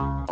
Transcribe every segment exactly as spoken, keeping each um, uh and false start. And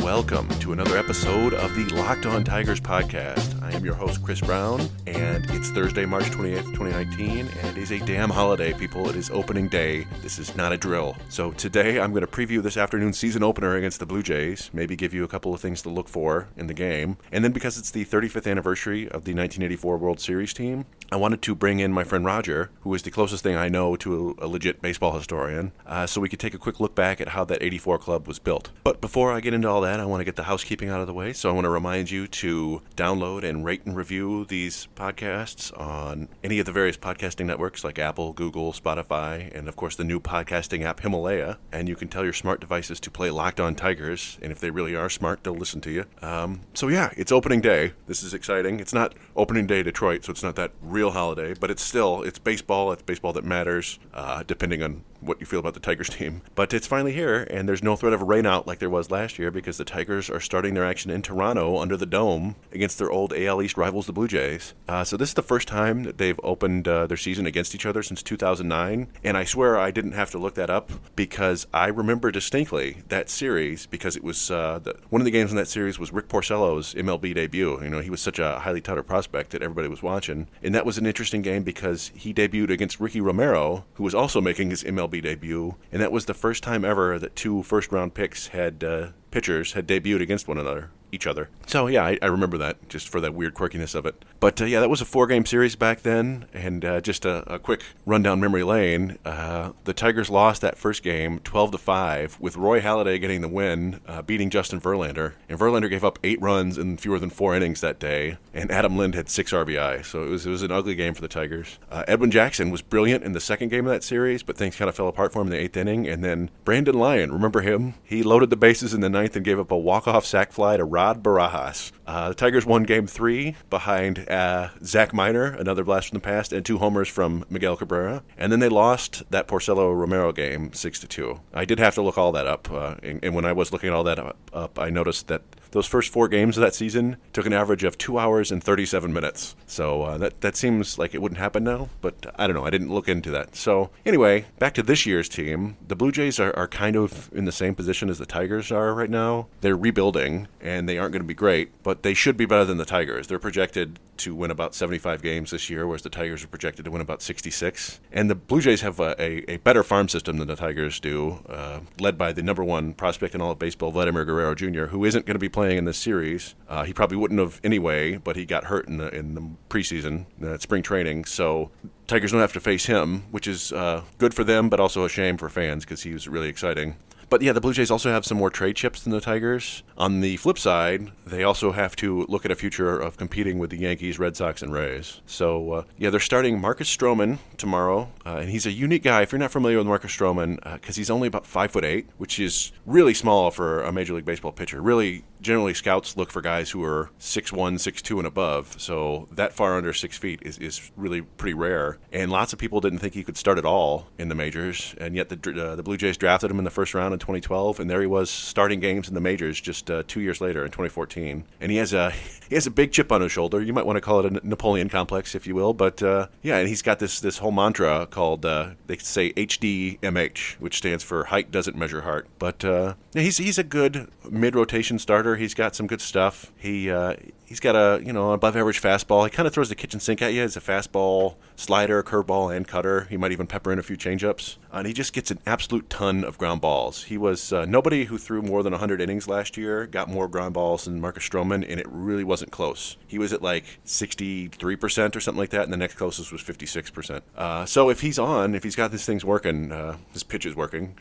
welcome to another episode of the Locked On Tigers Podcast. I am your host, Chris Brown, and it's Thursday, March twenty-eighth, twenty nineteen, and it is a damn holiday, people. It is opening day. This is not a drill. So today, I'm going to preview this afternoon's season opener against the Blue Jays, maybe give you a couple of things to look for in the game, and then because it's the thirty-fifth anniversary of the nineteen eighty-four World Series team, I wanted to bring in my friend Roger, who is the closest thing I know to a legit baseball historian, uh, so we could take a quick look back at how that eighty-four club was built. But before I get into all that, I want to get the housekeeping out of the way, so I want to remind you to download and rate and review these podcasts on any of the various podcasting networks like Apple, Google, Spotify, and of course the new podcasting app Himalaya, and you can tell your smart devices to play Locked On Tigers, and if they really are smart, they'll listen to you. Um, so yeah, it's opening day. This is exciting. It's not opening day Detroit, so it's not that real holiday, but it's still, it's baseball, it's baseball that matters, uh, depending on what you feel about the Tigers team. But it's finally here, and there's no threat of a rainout like there was last year because the Tigers are starting their action in Toronto under the Dome against their old A L East rivals, the Blue Jays. Uh, so this is the first time that they've opened uh, their season against each other since two thousand nine, and I swear I didn't have to look that up because I remember distinctly that series because it was, uh, the, one of the games in that series was Rick Porcello's M L B debut. You know, he was such a highly touted prospect that everybody was watching, and that was an interesting game because he debuted against Ricky Romero, who was also making his M L B debut, and that was the first time ever that two first-round picks had uh, pitchers had debuted against one another. each other. So yeah, I, I remember that just for that weird quirkiness of it. But uh, yeah, that was a four-game series back then, and uh, just a, a quick run down memory lane. Uh, the Tigers lost that first game twelve to five, with Roy Halladay getting the win, uh, beating Justin Verlander. And Verlander gave up eight runs in fewer than four innings that day, and Adam Lind had six R B I. So it was it was an ugly game for the Tigers. Uh, Edwin Jackson was brilliant in the second game of that series, but things kind of fell apart for him in the eighth inning. And then Brandon Lyon, remember him? He loaded the bases in the ninth and gave up a walk-off sac fly to Rod Barajas. Uh, the Tigers won game three behind uh, Zach Miner, another blast from the past, and two homers from Miguel Cabrera. And then they lost that Porcello-Romero game six to two. I did have to look all that up, uh, and, and when I was looking all that up, up, I noticed that those first four games of that season took an average of two hours and thirty-seven minutes. So uh, that, that seems like it wouldn't happen now, but I don't know. I didn't look into that. So anyway, back to this year's team. The Blue Jays are, are kind of in the same position as the Tigers are right now. They're rebuilding, and they aren't going to be great, but they should be better than the Tigers. They're projected to win about seventy-five games this year, whereas the Tigers are projected to win about sixty-six. And the Blue Jays have a, a, a better farm system than the Tigers do, uh, led by the number one prospect in all of baseball, Vladimir Guerrero Junior, who isn't going to be playing in this series. Uh, he probably wouldn't have anyway, but he got hurt in the, in the preseason, uh, spring training, so Tigers don't have to face him, which is uh, good for them, but also a shame for fans because he was really exciting. But yeah, the Blue Jays also have some more trade chips than the Tigers. On the flip side, they also have to look at a future of competing with the Yankees, Red Sox, and Rays. So uh, yeah, they're starting Marcus Stroman tomorrow, uh, and he's a unique guy. If you're not familiar with Marcus Stroman, because uh, he's only about five foot eight, which is really small for a Major League Baseball pitcher. Really, generally scouts look for guys who are six one, six two, and above. So that far under six feet is is really pretty rare. And lots of people didn't think he could start at all in the majors, and yet the uh, the Blue Jays drafted him in the first round in twenty twelve, and there he was starting games in the majors just uh, two years later in twenty fourteen. And he has a he has a big chip on his shoulder. You might want to call it a Napoleon complex, if you will. But uh, yeah, and he's got this this whole mantra called uh, they say H D M H, which stands for height doesn't measure heart. But uh, he's he's a good mid-rotation starter. He's got some good stuff. He uh, he's got a you know above average fastball. He kind of throws the kitchen sink at you. It's a fastball, slider, curveball, and cutter. He might even pepper in a few changeups. And he just gets an absolute ton of ground balls. He was uh, nobody who threw more than one hundred innings last year got more ground balls than Marcus Stroman, and it really wasn't close. He was at like sixty-three percent or something like that, and the next closest was fifty-six percent. Uh, so if he's on, if he's got these things working, uh, his pitch is working,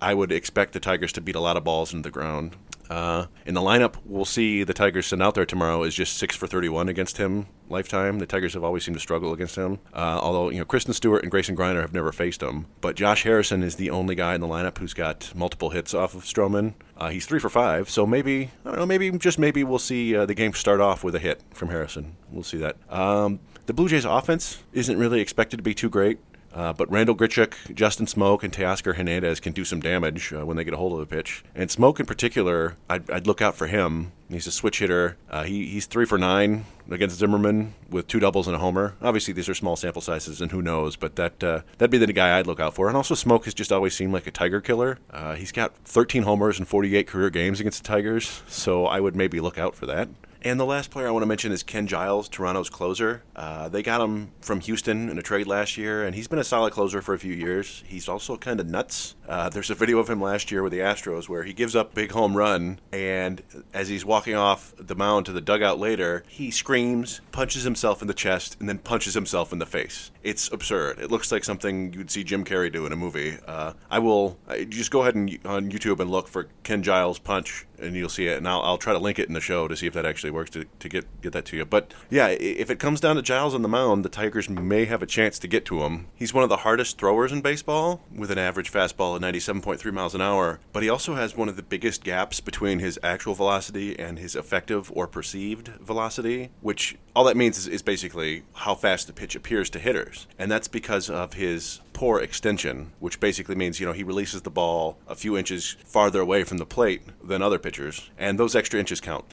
I would expect the Tigers to beat a lot of balls into the ground. Uh, in the lineup, we'll see the Tigers send out there tomorrow is just six for thirty-one against him lifetime. The Tigers have always seemed to struggle against him, uh, although, you know, Kristen Stewart and Grayson Griner have never faced him. But Josh Harrison is the only guy in the lineup who's got multiple hits off of Stroman. Uh, he's three for five, so maybe, I don't know, maybe, just maybe we'll see uh, the game start off with a hit from Harrison. We'll see that. Um, the Blue Jays offense isn't really expected to be too great. Uh, but Randal Grichuk, Justin Smoak, and Teoscar Hernandez can do some damage uh, when they get a hold of the pitch. And Smoak in particular, I'd, I'd look out for him. He's a switch hitter. Uh, he, he's three for nine against Zimmerman with two doubles and a homer. Obviously, these are small sample sizes, and who knows, but that, uh, that'd be the guy I'd look out for. And also, Smoak has just always seemed like a Tiger killer. Uh, he's got thirteen homers and forty-eight career games against the Tigers, so I would maybe look out for that. And the last player I want to mention is Ken Giles, Toronto's closer. Uh, they got him from Houston in a trade last year, and he's been a solid closer for a few years. He's also kind of nuts. Uh, there's a video of him last year with the Astros where he gives up a big home run, and as he's walking off the mound to the dugout later, he screams, punches himself in the chest, and then punches himself in the face. It's absurd. It looks like something you'd see Jim Carrey do in a movie. Uh, I will I, just go ahead and on YouTube and look for Ken Giles punch, and you'll see it, and I'll, I'll try to link it in the show to see if that actually works to, to get, get that to you. But yeah, if it comes down to Giles on the mound, the Tigers may have a chance to get to him. He's one of the hardest throwers in baseball with an average fastball at ninety-seven point three miles an hour, but he also has one of the biggest gaps between his actual velocity and his effective or perceived velocity, which all that means is, is basically how fast the pitch appears to hitters. And that's because of his poor extension, which basically means, you know, he releases the ball a few inches farther away from the plate than other pitchers, and those extra inches count.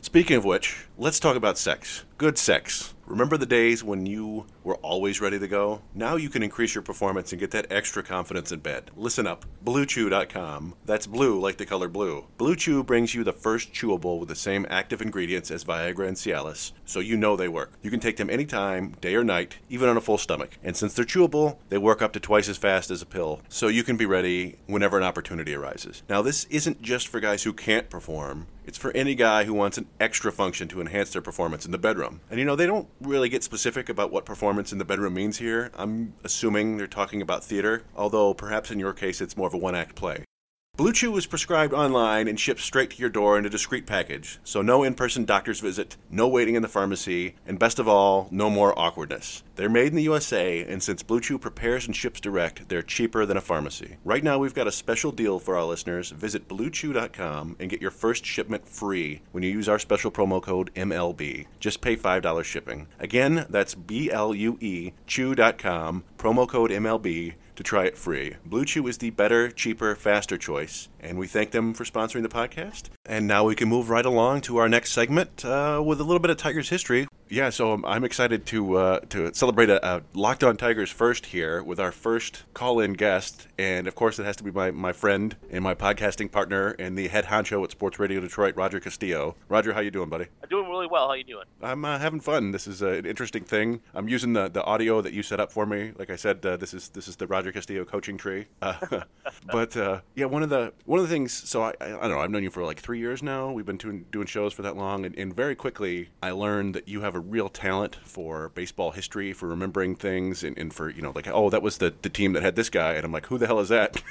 Speaking of which, let's talk about sex. Good sex. Remember the days when you were always ready to go? Now you can increase your performance and get that extra confidence in bed. Listen up. Blue Chew dot com. That's blue like the color blue. Blue Chew brings you the first chewable with the same active ingredients as Viagra and Cialis, so you know they work. You can take them anytime, day or night, even on a full stomach. And since they're chewable, they work up to twice as fast as a pill, so you can be ready whenever an opportunity arises. Now this isn't just for guys who can't perform. It's for any guy who wants an extra function to enhance their performance in the bedroom. And you know, they don't really get specific about what performance in the bedroom means here. I'm assuming they're talking about theater, although perhaps in your case it's more of a one-act play. Blue Chew is prescribed online and shipped straight to your door in a discreet package, so no in-person doctor's visit, no waiting in the pharmacy, and best of all, no more awkwardness. They're made in the U S A, and since Blue Chew prepares and ships direct, they're cheaper than a pharmacy. Right now, we've got a special deal for our listeners. Visit Blue Chew dot com and get your first shipment free when you use our special promo code M L B. Just pay five dollars shipping. Again, that's B L U E, Chew dot com, promo code M L B, to try it free. Blue Chew is the better, cheaper, faster choice, and we thank them for sponsoring the podcast. And now we can move right along to our next segment uh, with a little bit of Tigers history. Yeah, so I'm excited to uh, to celebrate a, a Locked On Tigers first here with our first call-in guest. And, of course, it has to be my, my friend and my podcasting partner and the head honcho at Sports Radio Detroit, Roger Castillo. Roger, how you doing, buddy? I'm doing really well. How you doing? I'm uh, having fun. This is uh, an interesting thing. I'm using the, the audio that you set up for me. Like I said, uh, this is this is the Roger Castillo coaching tree. Uh, but, uh, yeah, one of the one of the things, so I, I, I don't know, I've known you for like three years now. We've been doing, doing shows for that long. And, and very quickly, I learned that you have a real talent for baseball history, for remembering things, and, and for, you know, like, oh, that was the, the team that had this guy, and I'm like, who the hell is that?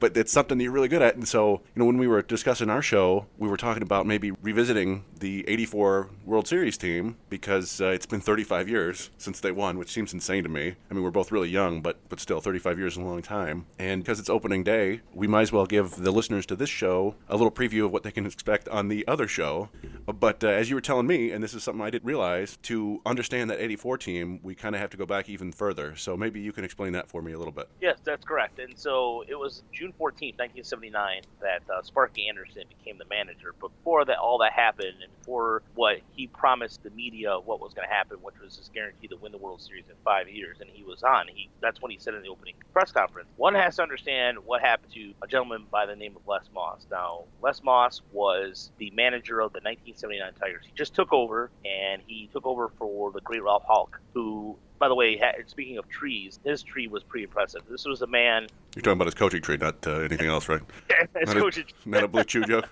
But it's something that you're really good at. And so, you know, when we were discussing our show, we were talking about maybe revisiting the eighty-four World Series team, because uh, it's been thirty-five years since they won, which seems insane to me. I mean, we're both really young, but but still, thirty-five years is a long time. And because it's opening day, we might as well give the listeners to this show a little preview of what they can expect on the other show. But uh, as you were telling me, and this is something I didn't realize, to understand that eighty-four team, we kind of have to go back even further. So maybe you can explain that for me a little bit. Yes, that's correct. And so it was June fourteenth, nineteen seventy-nine, that uh, Sparky Anderson became the manager. Before that, all that happened, and before what he promised the media what was going to happen, which was his guarantee to win the World Series in five years, and he was on. He That's when he said in the opening press conference, one has to understand what happened to a gentleman by the name of Les Moss. Now, Les Moss was the manager of the nineteen seventy-nine Tigers. He just took over, and he took over for the great Ralph Houk, who, by the way, speaking of trees, his tree was pretty impressive. This was a man... You're talking about his coaching tree, not uh, anything else, right? His not, coaching... a, not a Blue Chew joke?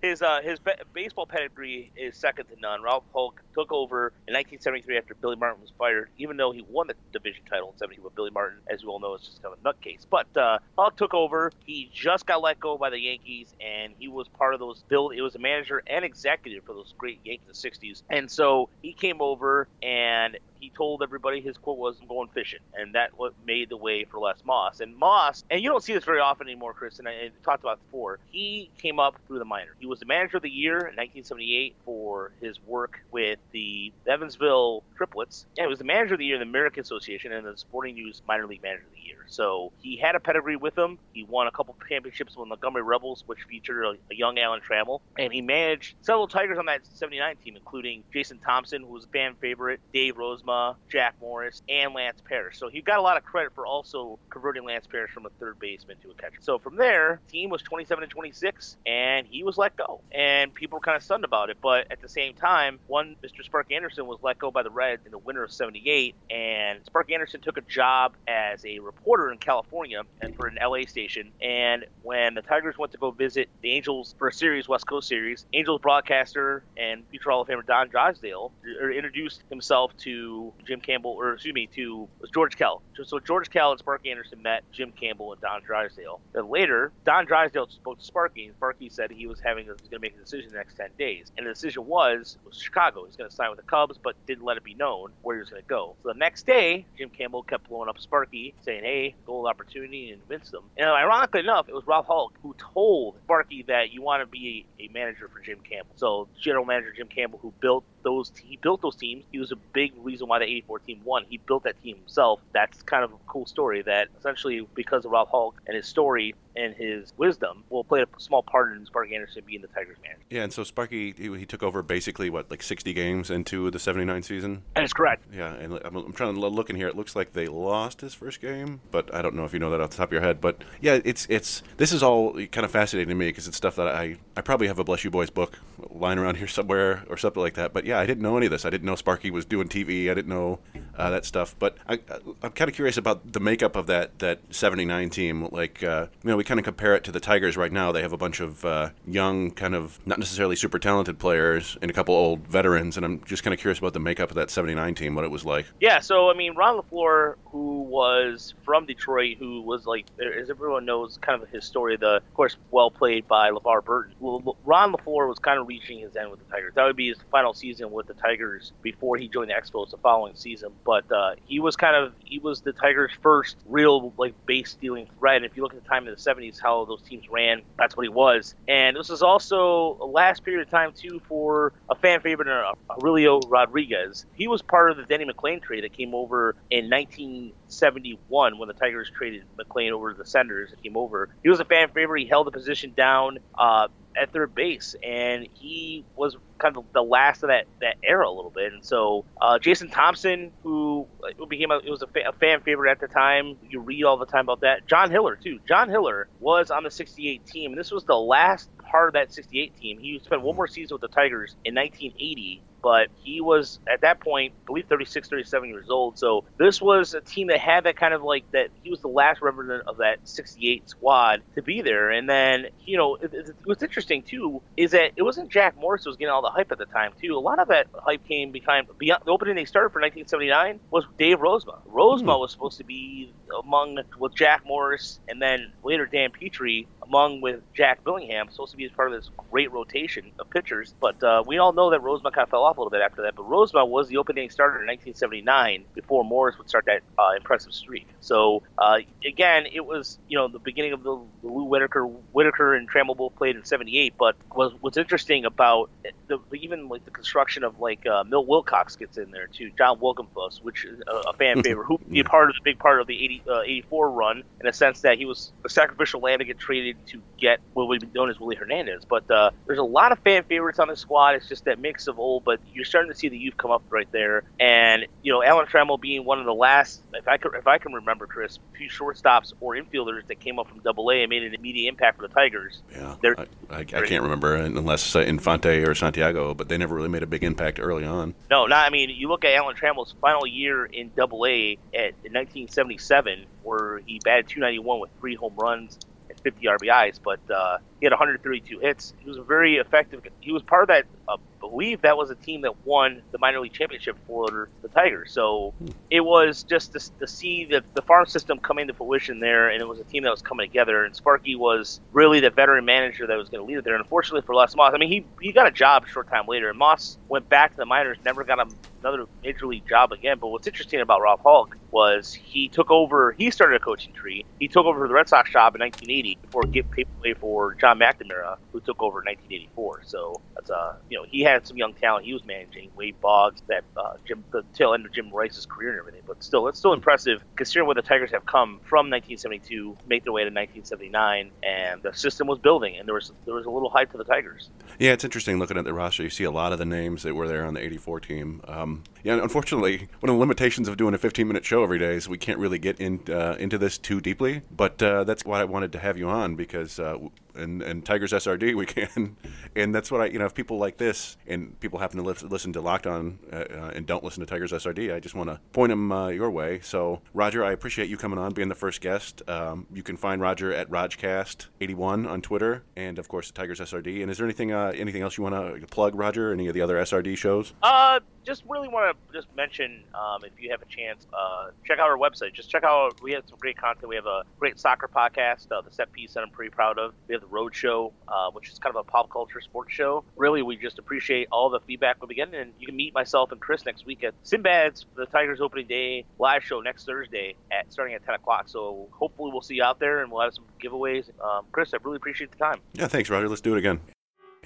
His uh, his be- baseball pedigree is second to none. Ralph Houk took over in nineteen seventy-three after Billy Martin was fired, even though he won the division title in seventy-two, but Billy Martin, as we all know, is just kind of a nutcase. But uh, Houk took over. He just got let go by the Yankees, and he was part of those... Bill, it was a manager and executive for those great Yankees in the sixties. And so he came over, and he told everybody his quote was, "I'm going fishing," and that what made the way for Les Moss. And Moss, and you don't see this very often anymore, Chris, and I, I talked about it before, he came up through the minor. He was the manager of the year in nineteen seventy-eight for his work with the Evansville Triplets, and he was the manager of the year in the American Association and the Sporting News Minor League Manager of the Year. So he had a pedigree with him. He won a couple championships with Montgomery Rebels, which featured a, a young Alan Trammell, and he managed several Tigers on that seventy-nine team, including Jason Thompson, who was a fan favorite, Dave Rozema, Jack Morris, and Lance Parrish. So he got a lot of credit for also converting Lance Parrish from a third baseman to a catcher. So from there, the team was twenty-seven and twenty-six, and he was let go. And people were kind of stunned about it, but at the same time, one Mister Sparky Anderson was let go by the Reds in the winter of seventy-eight, and Sparky Anderson took a job as a reporter in California and for an L A station. And when the Tigers went to go visit the Angels for a series, West Coast series, Angels broadcaster and future Hall of Famer Don Drysdale introduced himself to Jim Campbell, or excuse me, to was George Kell. So George Kell and Sparky Anderson met Jim Campbell and Don Drysdale. Then later, Don Drysdale spoke to Sparky, and Sparky said he was having he was going to make a decision in the next ten days. And the decision was, was Chicago. He was going to sign with the Cubs, but didn't let it be known where he was going to go. So the next day, Jim Campbell kept blowing up Sparky, saying, "Hey, gold opportunity," and convinced them. And ironically enough, it was Ralph Houk who told Sparky that you want to be a manager for Jim Campbell. So general manager Jim Campbell, who built those he built those teams, he was a big reason why the eighty-four team won. He built that team himself. That's kind of a cool story that essentially because of Ralph Houk and his story and his wisdom will play a small part in Sparky Anderson being the Tigers manager. Yeah, and so Sparky, he, he took over basically, what, like sixty games into the seventy-nine season? That is correct. Yeah, and I'm, I'm trying to look in here. It looks like they lost his first game, but I don't know if you know that off the top of your head. But yeah, it's it's this is all kind of fascinating to me because it's stuff that I, I probably have a Bless You Boys book lying around here somewhere or something like that. But yeah, I didn't know any of this. I didn't know Sparky was doing T V. I didn't know uh, that stuff. But I, I, I'm kind of curious about the makeup of that, that seventy-nine team. Like, uh, you know, we kind of compare it to the Tigers right now. They have a bunch of uh, young, kind of not necessarily super talented players and a couple old veterans, and I'm just kind of curious about the makeup of that seventy-nine team, what it was like. Yeah, so, I mean, Ron LaFleur, who was from Detroit, who was like, as everyone knows, kind of his story, the, of course, well played by LeVar Burton. Ron LaFleur was kind of reaching his end with the Tigers. That would be his final season with the Tigers before he joined the Expos the following season, but uh, he was kind of, he was the Tigers' first real, like, base-stealing threat, and if you look at the time in the seventies, how those teams ran, that's what he was. And this is also a last period of time, too, for a fan favorite, Aurelio Rodriguez. He was part of the Denny McClain trade that came over in nineteen seventy-one when the Tigers traded McClain over to the Senators. It came over. He was a fan favorite. He held the position down uh, at third base, and he was kind of the last of that, that era a little bit. And so uh, Jason Thompson, who became a, it was a, fa- a fan favorite at the time. You read all the time about that. John Hiller, too. John Hiller was on the sixty-eight team, and this was the last part of that sixty-eight team. He spent one more season with the Tigers in nineteen eighty, but he was, at that point, I believe thirty-six, thirty-seven years old. So this was a team that had that kind of like that. He was the last remnant of that sixty-eight squad to be there. And then, you know, it, it, what's interesting, too, is that it wasn't Jack Morris who was getting all the hype at the time, too. A lot of that hype came behind, beyond, the opening they started for nineteen seventy-nine was Dave Rozema. Rozema mm-hmm. was supposed to be among with Jack Morris and then later Dan Petrie, among with Jack Billingham, supposed to be as part of this great rotation of pitchers. But uh, we all know that Rozema kind of fell off a little bit after that. But Rozema was the opening starter in nineteen seventy-nine before Morris would start that uh, impressive streak. So, uh, again, it was, you know, the beginning of the, the Lou Whitaker. Whitaker and Trammell both played in seventy-eight. But was, what's interesting about the, even like the construction of like uh, Milt Wilcox gets in there too. John Wilgenfuss, which is a, a fan favorite, who be a part of the big part of the eighty, uh, eighty-four run in a sense that he was a sacrificial lamb to get traded to get what would be known as Willie Hernandez. But uh, there's a lot of fan favorites on the squad. It's just that mix of old, but you're starting to see the youth come up right there. And, you know, Alan Trammell being one of the last, if I, could, if I can remember, Chris, few shortstops or infielders that came up from Double A and made an immediate impact for the Tigers. Yeah, I, I, I can't remember unless uh, Infante or Santiago, but they never really made a big impact early on. No, not, I mean, you look at Alan Trammell's final year in Double A at, in nineteen seventy-seven, where he batted two ninety-one with three home runs, fifty R B Is, but uh, He had one hundred thirty-two hits. He was a very effective. He was part of that. I believe that was a team that won the minor league championship for the Tigers. So it was just to, to see that the farm system come into fruition there, and it was a team that was coming together. And Sparky was really the veteran manager that was going to lead it there. And unfortunately for Les Moss, I mean, he he got a job a short time later, and Moss went back to the minors, never got a, another major league job again. But what's interesting about Ralph Houk was he took over. He started a coaching tree. He took over the Red Sox job in nineteen eighty before getting paid away for John McNamara, who took over in nineteen eighty-four. So that's a you know he had some young talent he was managing, Wade Boggs, that uh, Jim, the tail end of Jim Rice's career and everything. But still, it's still impressive considering where the Tigers have come from nineteen seventy-two, make their way to nineteen seventy-nine, and the system was building, and there was there was a little hype to the Tigers. Yeah, it's interesting looking at the roster. You see a lot of the names that were there on the eighty-four team. Um, yeah, unfortunately, one of the limitations of doing a fifteen-minute show every day is we can't really get in, uh, into this too deeply. But uh, that's why I wanted to have you on, because uh, in, in Tigers S R D we can, and that's what I you know if people like this. And people happen to li- listen to Locked On uh, uh, and don't listen to Tigers S R D. I just want to point them uh, your way. So, Roger, I appreciate you coming on, being the first guest. Um, you can find Roger at Rogcast eighty-one on Twitter, and of course, Tigers S R D. And is there anything uh, anything else you want to plug, Roger? Any of the other S R D shows? Uh, just really want to just mention, um, if you have a chance, uh, check out our website. Just check out. We have some great content. We have a great soccer podcast, uh, the Set Piece, that I'm pretty proud of. We have the Road Show, uh, which is kind of a pop culture sports show. Really, we just appreciate all the feedback we'll be getting, and you can meet myself and Chris next week at Sinbad's, the Tigers opening day live show next Thursday at starting at ten o'clock. So hopefully we'll see you out there, and we'll have some giveaways. Um, Chris, I really appreciate the time. Yeah, thanks, Roger. Let's do it again.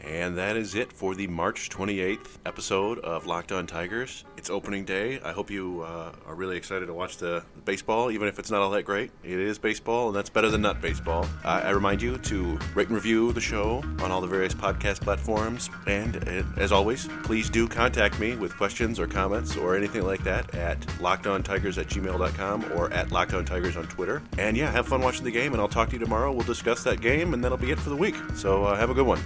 And that is it for the March twenty-eighth episode of Locked On Tigers. It's opening day. I hope you uh, are really excited to watch the, the baseball, even if it's not all that great. It is baseball, and that's better than not baseball. Uh, I remind you to rate and review the show on all the various podcast platforms. And uh, as always, please do contact me with questions or comments or anything like that at locked on tigers at gmail dot com or at LockedOnTigers on Twitter. And yeah, have fun watching the game, and I'll talk to you tomorrow. We'll discuss that game, and that'll be it for the week. So uh, have a good one.